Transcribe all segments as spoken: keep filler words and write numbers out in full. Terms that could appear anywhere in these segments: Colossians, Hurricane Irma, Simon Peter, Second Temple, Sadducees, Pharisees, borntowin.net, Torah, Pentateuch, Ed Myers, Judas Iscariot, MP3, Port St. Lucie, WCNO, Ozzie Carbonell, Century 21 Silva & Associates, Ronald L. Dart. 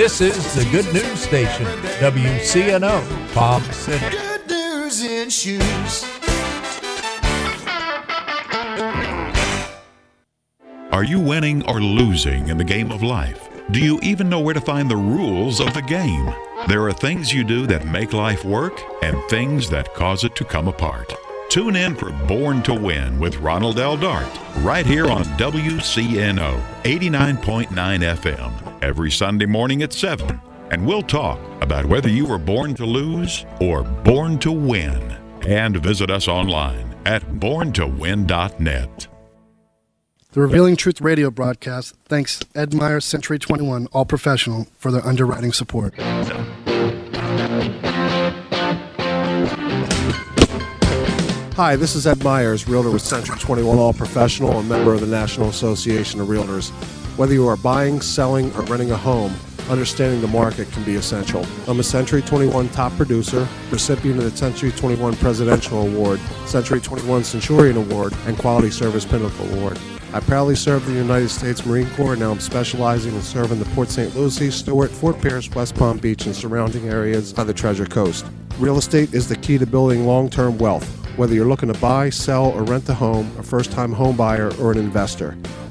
This is the Good News Station, W C N O, Palm City. Good news in shoes. Are you winning or losing in the game of life? Do you even know where to find the rules of the game? There are things you do that make life work and things that cause it to come apart. Tune in for Born to Win with Ronald L. Dart, right here on W C N O eighty-nine point nine F M, every Sunday morning at seven. And we'll talk about whether you were born to lose or born to win. And visit us online at born to win dot net. The Revealing Truth Radio broadcast thanks Ed Myers, Century twenty-one, All Professional, for their underwriting support. Hi, this is Ed Myers, Realtor with Century twenty-one All Professional, a member of the National Association of Realtors. Whether you are buying, selling, or renting a home, understanding the market can be essential. I'm a Century twenty-one top producer, recipient of the Century twenty-one Presidential Award, Century twenty-one Centurion Award, and Quality Service Pinnacle Award. I proudly served the United States Marine Corps, and now I'm specializing in serving the Port Saint Lucie, Stewart, Fort Pierce, West Palm Beach, and surrounding areas on the Treasure Coast. Real estate is the key to building long-term wealth, whether you're looking to buy, sell, or rent a home, a first-time home buyer, or an investor.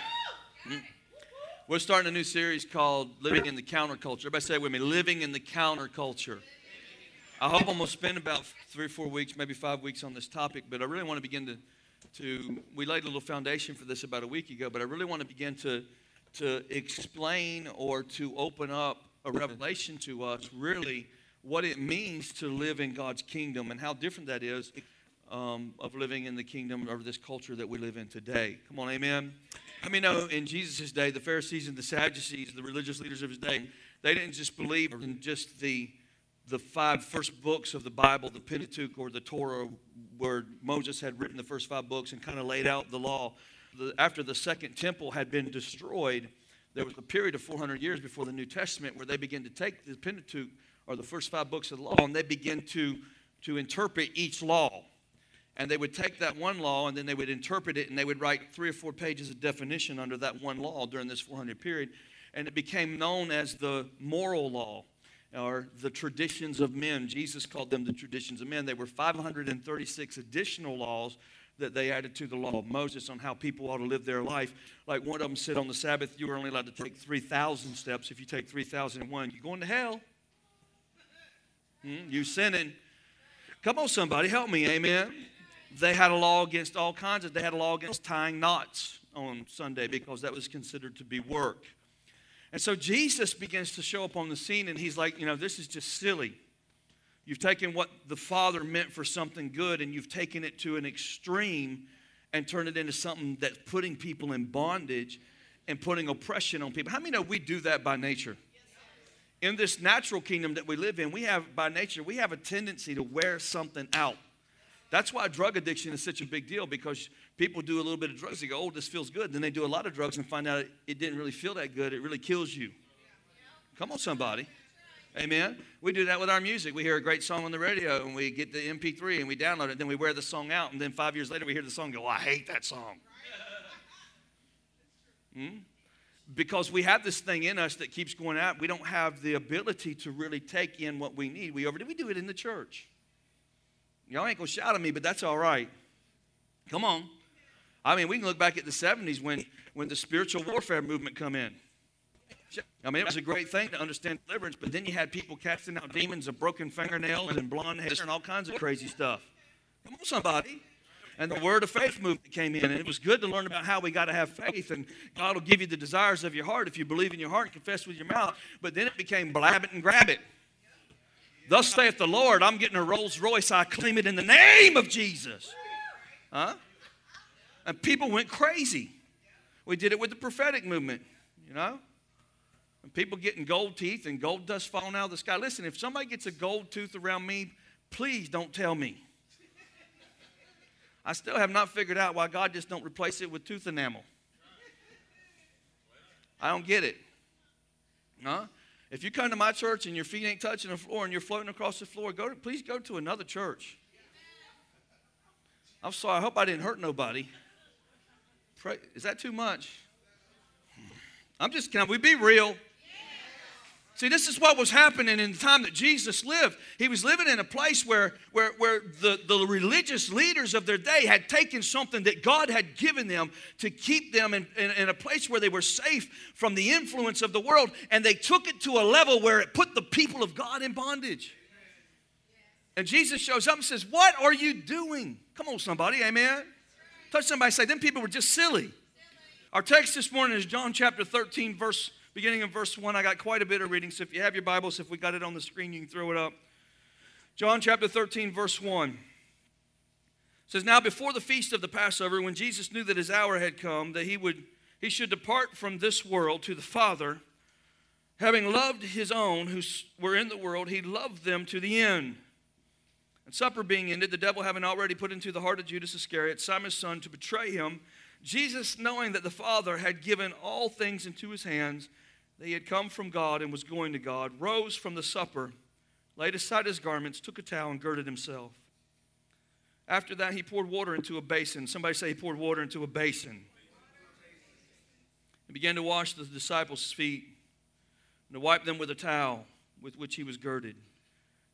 We're starting a new series called Living in the Counterculture. Everybody say it with me, Living in the Counterculture. I hope I'm going to spend about three or four weeks, maybe five weeks on this topic, but I really want to begin to, to we laid a little foundation for this about a week ago, but I really want to begin to, to explain or to open up a revelation to us, really what it means to live in God's kingdom and how different that is um, of living in the kingdom or this culture that we live in today. Come on, amen. I mean, no, in Jesus' day, the Pharisees and the Sadducees, the religious leaders of his day, they didn't just believe in just the the five first books of the Bible, the Pentateuch or the Torah, where Moses had written the first five books and kind of laid out the law. The, after the Second Temple had been destroyed, there was a period of four hundred years before the New Testament where they began to take the Pentateuch or the first five books of the law and they began to, to interpret each law. And they would take that one law and then they would interpret it and they would write three or four pages of definition under that one law during this four hundred period. And it became known as the moral law or the traditions of men. Jesus called them the traditions of men. They were five hundred thirty-six additional laws that they added to the law of Moses on how people ought to live their life. Like one of them said on the Sabbath, you were only allowed to take three thousand steps. If you take three thousand one, you're going to hell. Hmm? You're sinning. Come on, somebody, help me, amen. They had a law against all kinds of, they had a law against tying knots on Sunday because that was considered to be work. And so Jesus begins to show up on the scene and he's like, you know, this is just silly. You've taken what the Father meant for something good, and you've taken it to an extreme and turned it into something that's putting people in bondage and putting oppression on people. How many know we do that by nature? In this natural kingdom that we live in, we have, by nature, we have a tendency to wear something out. That's why drug addiction is such a big deal, because people do a little bit of drugs. They go, oh, this feels good. Then they do a lot of drugs and find out it didn't really feel that good. It really kills you. Come on, somebody. Amen. We do that with our music. We hear a great song on the radio, and we get the M P three, and we download it, and then we wear the song out, and then five years later we hear the song and go, oh, I hate that song. Hmm? Because we have this thing in us that keeps going out. We don't have the ability to really take in what we need. We overdid. We do it in the church. Y'all ain't going to shout at me, but that's all right. Come on. I mean, we can look back at the seventies when, when the spiritual warfare movement come in. I mean, it was a great thing to understand deliverance, but then you had people casting out demons of broken fingernails and blonde hair and all kinds of crazy stuff. Come on, somebody. And the word of faith movement came in, and it was good to learn about how we got to have faith, and God will give you the desires of your heart if you believe in your heart and confess with your mouth. But then it became blab it and grab it. Thus saith the Lord, I'm getting a Rolls Royce. I claim it in the name of Jesus. Huh? And people went crazy. We did it with the prophetic movement, you know. And people getting gold teeth and gold dust falling out of the sky. Listen, if somebody gets a gold tooth around me, please don't tell me. I still have not figured out why God just don't replace it with tooth enamel. I don't get it. Huh? If you come to my church and your feet ain't touching the floor and you're floating across the floor, go to, please go to another church. I'm sorry. I hope I didn't hurt nobody. Pray, is that too much? I'm just, can we be real? See, this is what was happening in the time that Jesus lived. He was living in a place where, where, where the, the religious leaders of their day had taken something that God had given them to keep them in, in, in a place where they were safe from the influence of the world, and they took it to a level where it put the people of God in bondage. And Jesus shows up and says, what are you doing? Come on, somebody, amen? Touch somebody and say, them people were just silly. Our text this morning is John chapter thirteen, verse beginning in verse one. I got quite a bit of reading, so if you have your Bibles, if we got it on the screen, you can throw it up. John chapter thirteen, verse one. It says, now before the feast of the Passover, when Jesus knew that his hour had come, that he would, he should depart from this world to the Father, having loved his own who were in the world, he loved them to the end. And supper being ended, the devil having already put into the heart of Judas Iscariot, Simon's son, to betray him, Jesus, knowing that the Father had given all things into his hands, that he had come from God and was going to God, rose from the supper, laid aside his garments, took a towel, and girded himself. After that, he poured water into a basin. Somebody say he poured water into a basin. He began to wash the disciples' feet and to wipe them with a towel with which he was girded.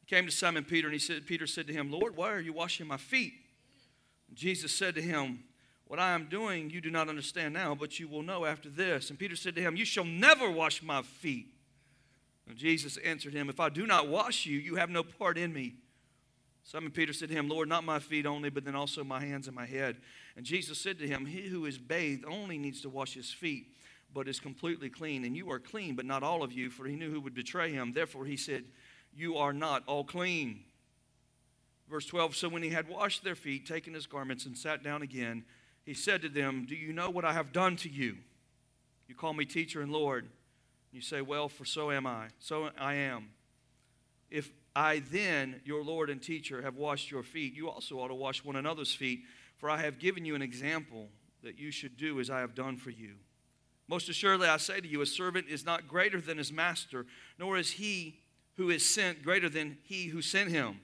He came to Simon Peter, and he said, Peter said to him, Lord, why are you washing my feet? And Jesus said to him, what I am doing you do not understand now, but you will know after this. And Peter said to him, you shall never wash my feet. And Jesus answered him, if I do not wash you, you have no part in me. Simon Peter said to him, Lord, not my feet only, but then also my hands and my head. And Jesus said to him, he who is bathed only needs to wash his feet, but is completely clean. And you are clean, but not all of you, for he knew who would betray him. Therefore he said, you are not all clean. Verse twelve, so when he had washed their feet, taken his garments, and sat down again, he said to them, do you know what I have done to you? You call me teacher and Lord. You say, well, for so am I. So I am. If I then, your Lord and teacher, have washed your feet, you also ought to wash one another's feet. For I have given you an example that you should do as I have done for you. Most assuredly, I say to you, a servant is not greater than his master, nor is he who is sent greater than he who sent him.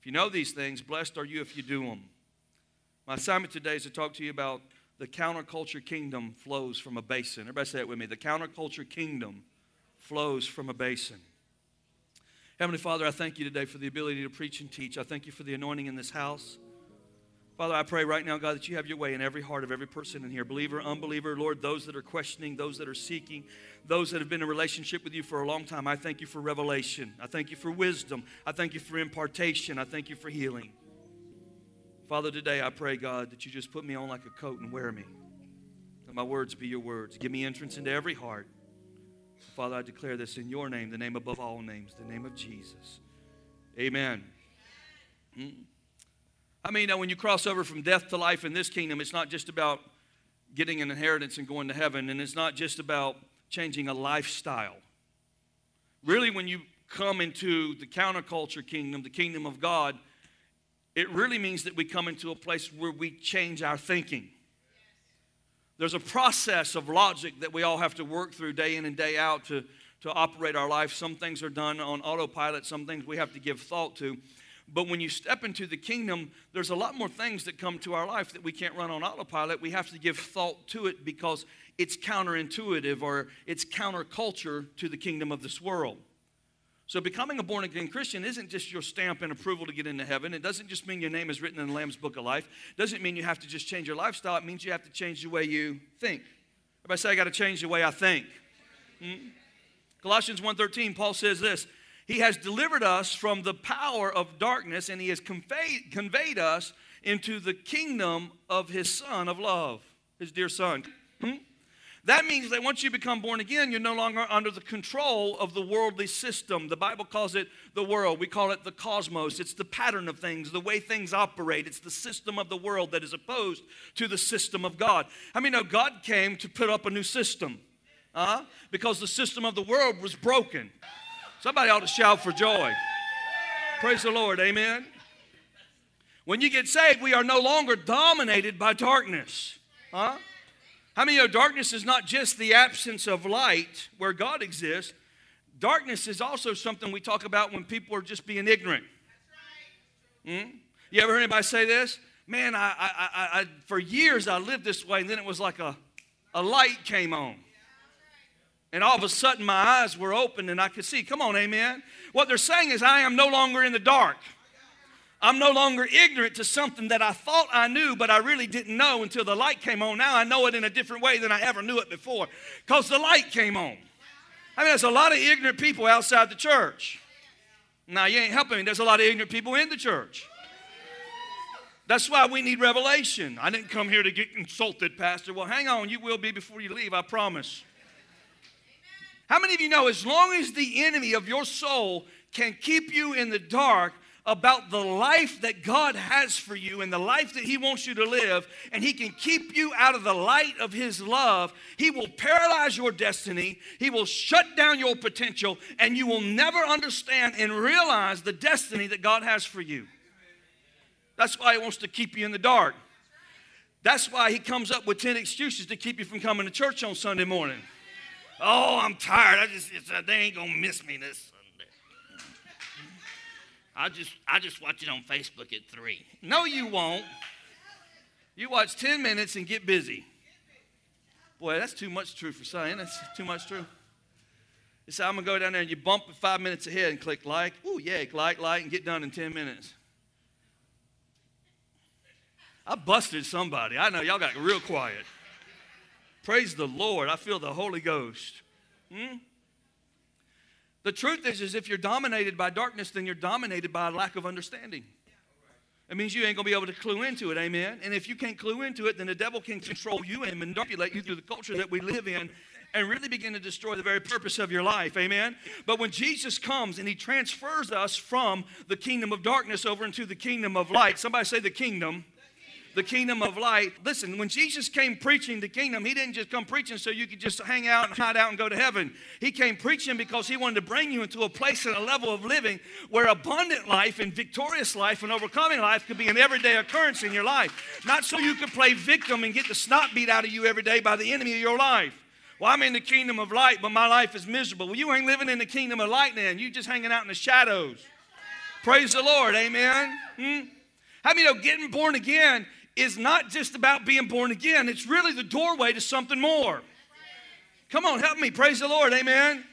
If you know these things, blessed are you if you do them. My assignment today is to talk to you about the counterculture kingdom flows from a basin. Everybody say it with me. The counterculture kingdom flows from a basin. Heavenly Father, I thank you today for the ability to preach and teach. I thank you for the anointing in this house. Father, I pray right now, God, that you have your way in every heart of every person in here, believer, unbeliever, Lord, those that are questioning, those that are seeking, those that have been in a relationship with you for a long time. I thank you for revelation. I thank you for wisdom. I thank you for impartation. I thank you for healing. Father, today I pray, God, that you just put me on like a coat and wear me. Let my words be your words. Give me entrance into every heart. Father, I declare this in your name, the name above all names, the name of Jesus. Amen. I mean, now when you cross over from death to life in this kingdom, it's not just about getting an inheritance and going to heaven, and it's not just about changing a lifestyle. Really, when you come into the counterculture kingdom, the kingdom of God, it really means that we come into a place where we change our thinking. There's a process of logic that we all have to work through day in and day out to, to operate our life. Some things are done on autopilot. Some things we have to give thought to. But when you step into the kingdom, there's a lot more things that come to our life that we can't run on autopilot. We have to give thought to it because it's counterintuitive, or it's counterculture to the kingdom of this world. So becoming a born-again Christian isn't just your stamp and approval to get into heaven. It doesn't just mean your name is written in the Lamb's Book of Life. It doesn't mean you have to just change your lifestyle. It means you have to change the way you think. Everybody say, I got to change the way I think. Hmm? Colossians one thirteen, Paul says this, He has delivered us from the power of darkness, and He has conveyed, conveyed us into the kingdom of His Son of love, His dear Son. Hmm? That means that once you become born again, you're no longer under the control of the worldly system. The Bible calls it the world. We call it the cosmos. It's the pattern of things, the way things operate. It's the system of the world that is opposed to the system of God. I mean, no, God came to put up a new system, uh, because the system of the world was broken. Somebody ought to shout for joy. Praise the Lord. Amen. When you get saved, we are no longer dominated by darkness. Huh? How many of you know darkness is not just the absence of light where God exists? Darkness is also something we talk about when people are just being ignorant. That's right. Hmm? You ever heard anybody say this? Man, I, I, I, I, for years I lived this way, and then it was like a, a light came on. And all of a sudden my eyes were open and I could see. Come on, amen. What they're saying is I am no longer in the dark. I'm no longer ignorant to something that I thought I knew, but I really didn't know until the light came on. Now I know it in a different way than I ever knew it before because the light came on. I mean, there's a lot of ignorant people outside the church. Now, you ain't helping me. There's a lot of ignorant people in the church. That's why we need revelation. I didn't come here to get insulted, Pastor. Well, hang on. You will be before you leave, I promise. How many of you know as long as the enemy of your soul can keep you in the dark about the life that God has for you and the life that He wants you to live, and he can keep you out of the light of His love, he will paralyze your destiny, he will shut down your potential, and you will never understand and realize the destiny that God has for you. That's why He wants to keep you in the dark. That's why He comes up with ten excuses to keep you from coming to church on Sunday morning. Oh, I'm tired. I just, it's, uh, they ain't going to miss me this Sunday. I just, I just watch it on Facebook at three. No, you won't. You watch ten minutes and get busy. Boy, that's too much true for saying. That's too much true. You say, I'm going to go down there and you bump it five minutes ahead and click like. Ooh, yeah, like, like, and get done in ten minutes. I busted somebody. I know y'all got real quiet. Praise the Lord. I feel the Holy Ghost. Hmm? The truth is, is if you're dominated by darkness, then you're dominated by a lack of understanding. It means you ain't going to be able to clue into it, amen? And if you can't clue into it, then the devil can control you and manipulate you through the culture that we live in and really begin to destroy the very purpose of your life, amen? But when Jesus comes and He transfers us from the kingdom of darkness over into the kingdom of light, somebody say the kingdom. The kingdom of light. Listen, when Jesus came preaching the kingdom, He didn't just come preaching so you could just hang out and hide out and go to heaven. He came preaching because He wanted to bring you into a place and a level of living where abundant life and victorious life and overcoming life could be an everyday occurrence in your life. Not so you could play victim and get the snot beat out of you every day by the enemy of your life. Well, I'm in the kingdom of light, but my life is miserable. Well, you ain't living in the kingdom of light then. You're just hanging out in the shadows. Praise the Lord. Amen. Hmm? How many know getting born again is not just about being born again. It's really the doorway to something more. Come on, help me. Praise the Lord. Amen.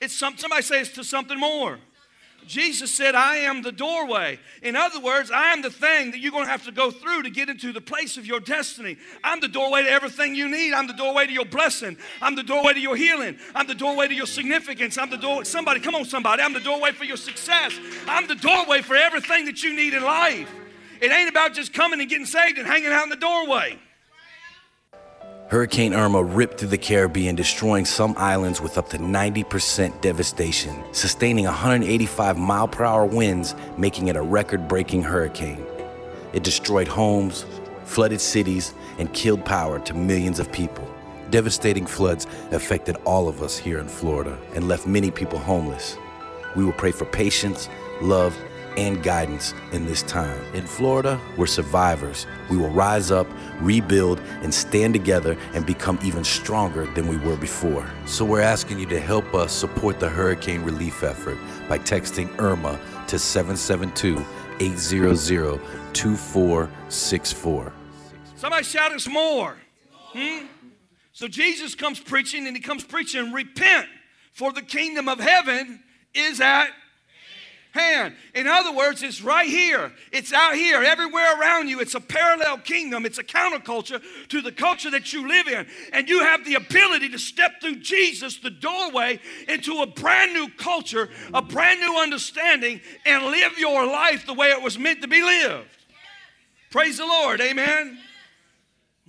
It's some, somebody say it's to something more. Jesus said, I am the doorway. In other words, I am the thing that you're going to have to go through to get into the place of your destiny. I'm the doorway to everything you need. I'm the doorway to your blessing. I'm the doorway to your healing. I'm the doorway to your significance. I'm the door. Somebody, come on, somebody. I'm the doorway for your success. I'm the doorway for everything that you need in life. It ain't about just coming and getting saved and hanging out in the doorway. Hurricane Irma ripped through the Caribbean, destroying some islands with up to ninety percent devastation, sustaining one hundred eighty-five mile per hour winds, making it a record-breaking hurricane. It destroyed homes, flooded cities, and killed power to millions of people. Devastating floods affected all of us here in Florida and left many people homeless. We will pray for patience, love, and guidance in this time. In Florida, we're survivors. We will rise up, rebuild, and stand together and become even stronger than we were before. So we're asking you to help us support the hurricane relief effort by texting Irma to seven seven two, eight hundred, two four six four. Somebody shout, it's more. Hmm? So Jesus comes preaching, and he comes preaching, repent, for the kingdom of heaven is at hand. In other words, it's right here. It's out here. Everywhere around you, it's a parallel kingdom. It's a counterculture to the culture that you live in. And you have the ability to step through Jesus, the doorway, into a brand new culture, a brand new understanding, and live your life the way it was meant to be lived. Praise the Lord. Amen.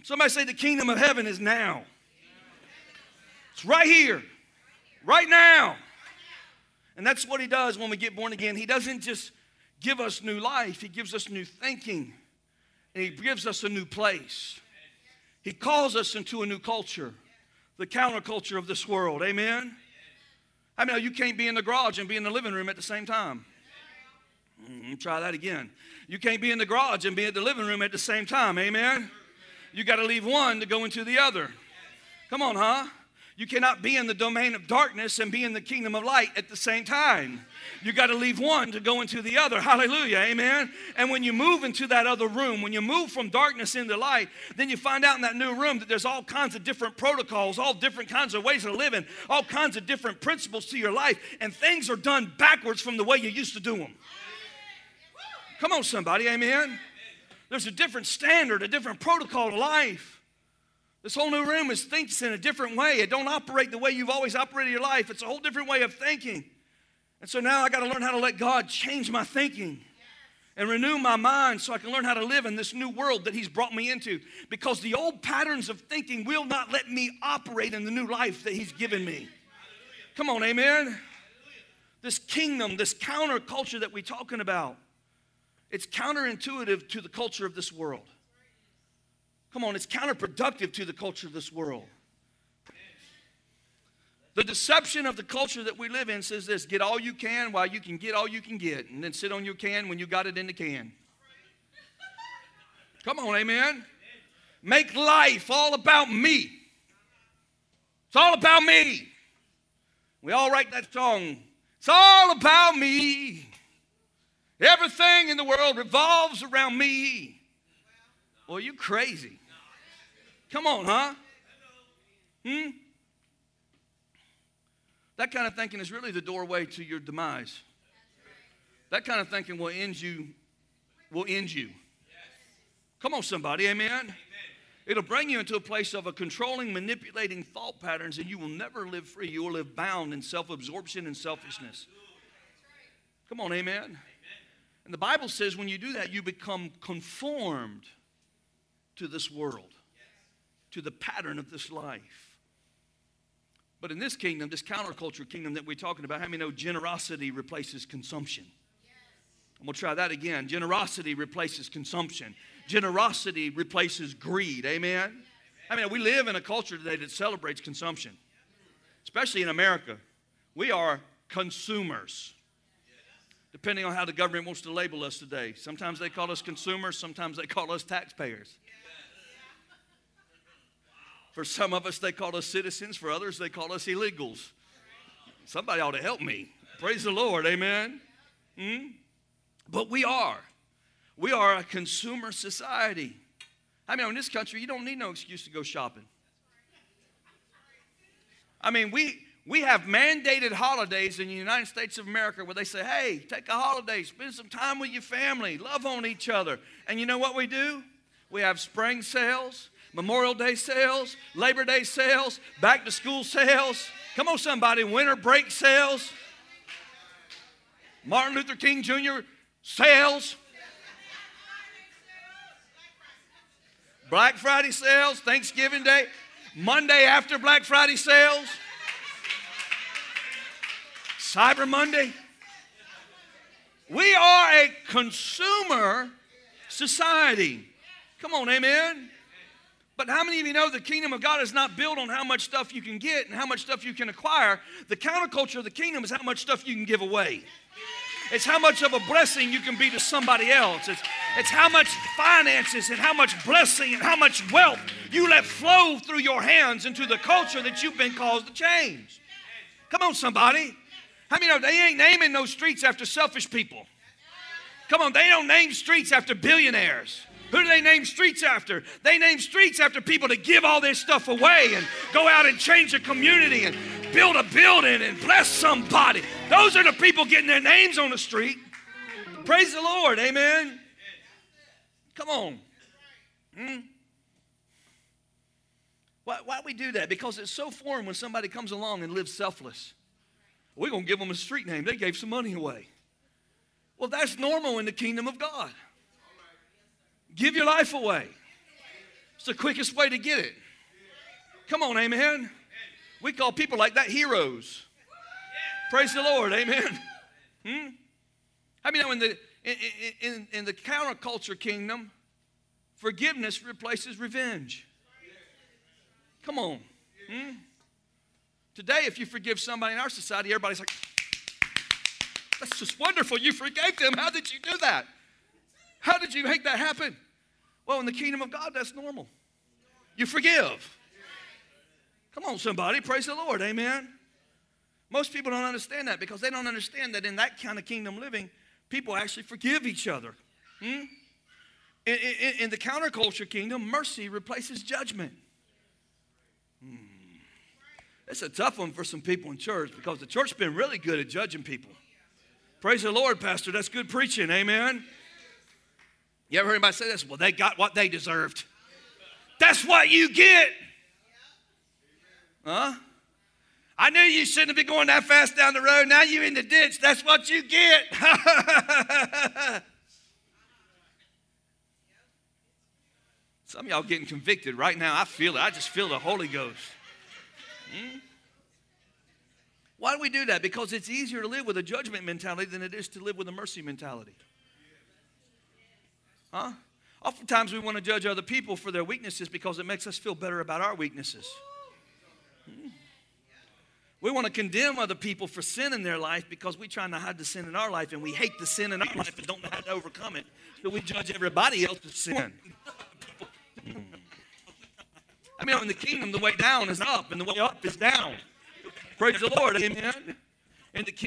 Somebody say the kingdom of heaven is now. It's right here. Right now. And that's what he does when we get born again. He doesn't just give us new life. He gives us new thinking. And he gives us a new place. He calls us into a new culture, the counterculture of this world. Amen? I mean, you can't be in the garage and be in the living room at the same time. Mm, try that again. You can't be in the garage and be at the living room at the same time. Amen? You got to leave one to go into the other. Come on, huh? You cannot be in the domain of darkness and be in the kingdom of light at the same time. You got to leave one to go into the other. Hallelujah. Amen. And when you move into that other room, when you move from darkness into light, then you find out in that new room that there's all kinds of different protocols, all different kinds of ways of living, all kinds of different principles to your life, and things are done backwards from the way you used to do them. Come on, somebody. Amen. There's a different standard, a different protocol to life. This whole new room is thinks in a different way. It don't operate the way you've always operated your life. It's a whole different way of thinking. And so now I got to learn how to let God change my thinking and renew my mind so I can learn how to live in this new world that he's brought me into, because the old patterns of thinking will not let me operate in the new life that he's given me. Come on, amen. This kingdom, this counterculture that we're talking about, it's counterintuitive to the culture of this world. Come on, it's counterproductive to the culture of this world. The deception of the culture that we live in says this: get all you can while you can get all you can get, and then sit on your can when you got it in the can. Come on, amen. Make life all about me. It's all about me. We all write that song. It's all about me. Everything in the world revolves around me. Well, you crazy. Come on, huh? Hmm? That kind of thinking is really the doorway to your demise. That kind of thinking will end you, will end you. Come on, somebody, amen? It'll bring you into a place of a controlling, manipulating thought patterns, and you will never live free. You will live bound in self-absorption and selfishness. Come on, amen? And the Bible says when you do that, you become conformed to this world, to the pattern of this life. But in this kingdom, this counterculture kingdom that we're talking about, how many know generosity replaces consumption? Yes. I'm going to try that again. Generosity replaces consumption. Generosity replaces greed. Amen? I mean, we live in a culture today that celebrates consumption, especially in America. We are consumers, depending on how the government wants to label us today. Sometimes they call us consumers. Sometimes they call us taxpayers. For some of us, they call us citizens. For others, they call us illegals. Somebody ought to help me. Praise the Lord. Amen. Hmm? But we are. We are a consumer society. I mean, in this country, you don't need no excuse to go shopping. I mean, we, we have mandated holidays in the United States of America where they say, hey, take a holiday, spend some time with your family, love on each other. And you know what we do? We have spring sales, Memorial Day sales, Labor Day sales, back to school sales. Come on, somebody, winter break sales. Martin Luther King Junior sales. Black Friday sales, Thanksgiving Day. Monday after Black Friday sales, Cyber Monday. We are a consumer society. Come on, amen. But how many of you know the kingdom of God is not built on how much stuff you can get and how much stuff you can acquire? The counterculture of the kingdom is how much stuff you can give away. It's how much of a blessing you can be to somebody else. It's, it's how much finances and how much blessing and how much wealth you let flow through your hands into the culture that you've been called to change. Come on, somebody. How many know they ain't naming no streets after selfish people? Come on, they don't name streets after billionaires. Who do they name streets after? They name streets after people that give all their stuff away and go out and change a community and build a building and bless somebody. Those are the people getting their names on the street. Praise the Lord, amen. Come on. Hmm? Why, why we do that? Because it's so foreign when somebody comes along and lives selfless. We're going to give them a street name. They gave some money away. Well, that's normal in the kingdom of God. Give your life away. It's the quickest way to get it. Come on, amen. We call people like that heroes. Praise the Lord, amen. Hmm? I mean, in the, in, in, in the counterculture kingdom, forgiveness replaces revenge. Come on. Hmm? Today, if you forgive somebody in our society, everybody's like, that's just wonderful. You forgave them. How did you do that? How did you make that happen? Well, in the kingdom of God, that's normal. You forgive. Come on, somebody. Praise the Lord. Amen. Most people don't understand that because they don't understand that in that kind of kingdom living, people actually forgive each other. Hmm? In, in, in the counterculture kingdom, mercy replaces judgment. Hmm. It's a tough one for some people in church because the church's been really good at judging people. Praise the Lord, Pastor. That's good preaching. Amen. You ever heard anybody say this? Well, they got what they deserved. That's what you get. Huh? I knew you shouldn't have been going that fast down the road. Now you're in the ditch. That's what you get. Some of y'all getting convicted right now. I feel it. I just feel the Holy Ghost. Hmm? Why do we do that? Because it's easier to live with a judgment mentality than it is to live with a mercy mentality. Huh? Oftentimes we want to judge other people for their weaknesses because it makes us feel better about our weaknesses. Hmm? We want to condemn other people for sin in their life because we're trying to hide the sin in our life and we hate the sin in our life and don't know how to overcome it. So we judge everybody else's sin. I mean, in the kingdom, the way down is up and the way up is down. Praise the Lord, amen. In the,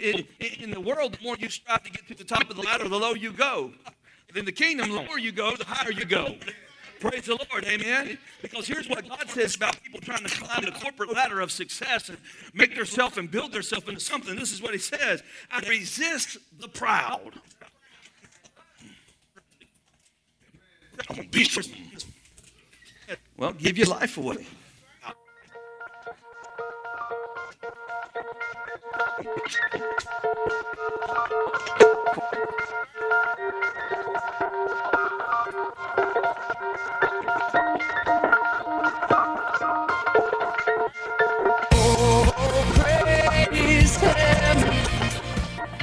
in, in the world, the more you strive to get to the top of the ladder, the lower you go. In the kingdom, the lower you go, the higher you go. Praise the Lord, amen. Because here's what God says about people trying to climb the corporate ladder of success and make themselves and build themselves into something. This is what he says. I resist the proud. I'm gonna be sure. Well, give your life away.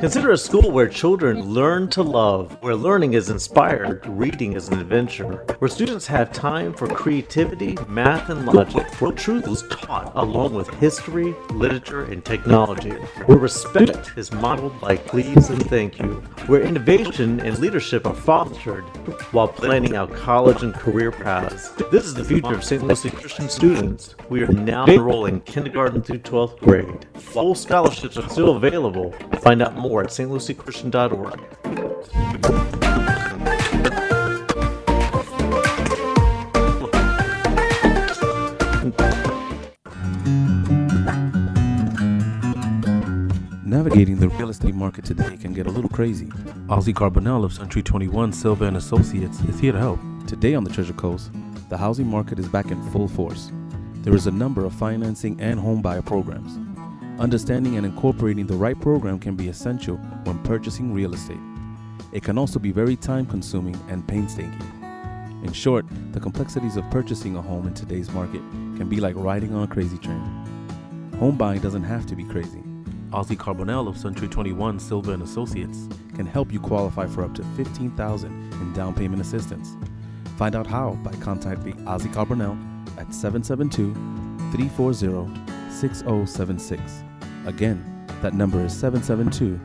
Consider a school where children learn to love, where learning is inspired, reading is an adventure, where students have time for creativity, math, and logic, where truth is taught along with history, literature, and technology, where respect is modeled by please and thank you, where innovation and leadership are fostered while planning out college and career paths. This is the future of Saint Lucie Christian students. We are now enrolling kindergarten through twelfth grade. Full scholarships are still available. Find out more More at S T Lucie Christian dot org. Navigating the real estate market today can get a little crazy. Ozzie Carbonell of Century twenty-one Silva and Associates is here to help. Today on the Treasure Coast, the housing market is back in full force. There is a number of financing and home buyer programs. Understanding and incorporating the right program can be essential when purchasing real estate. It can also be very time-consuming and painstaking. In short, the complexities of purchasing a home in today's market can be like riding on a crazy train. Home buying doesn't have to be crazy. Ozzie Carbonell of Century twenty-one Silva and Associates can help you qualify for up to fifteen thousand dollars in down payment assistance. Find out how by contacting Ozzie Carbonell at seven seven two, three four zero, six zero seven six. Again, that number is seven seven two,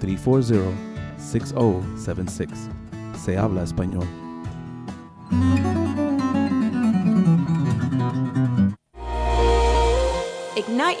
three four zero, six zero seven six. Se habla español. Ignite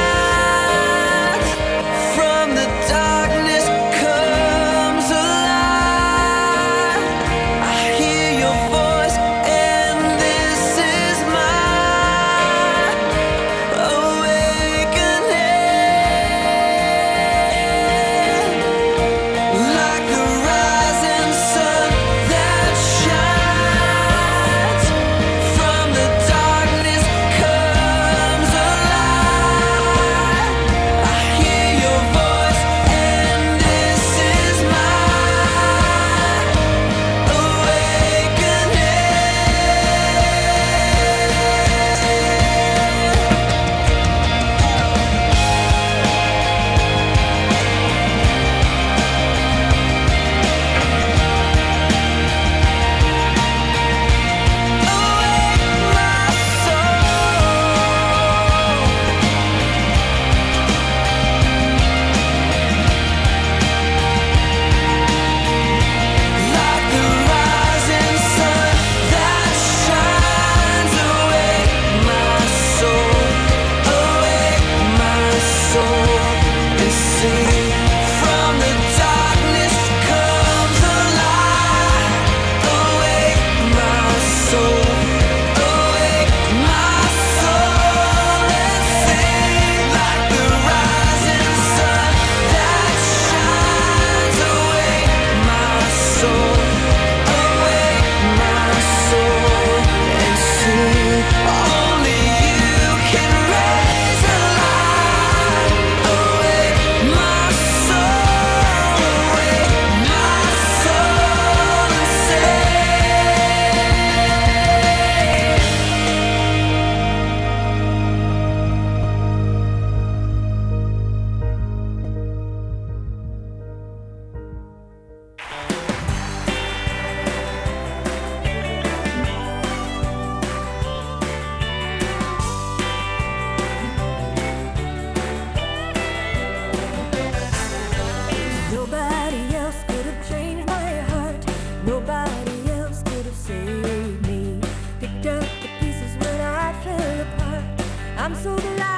I'm so glad.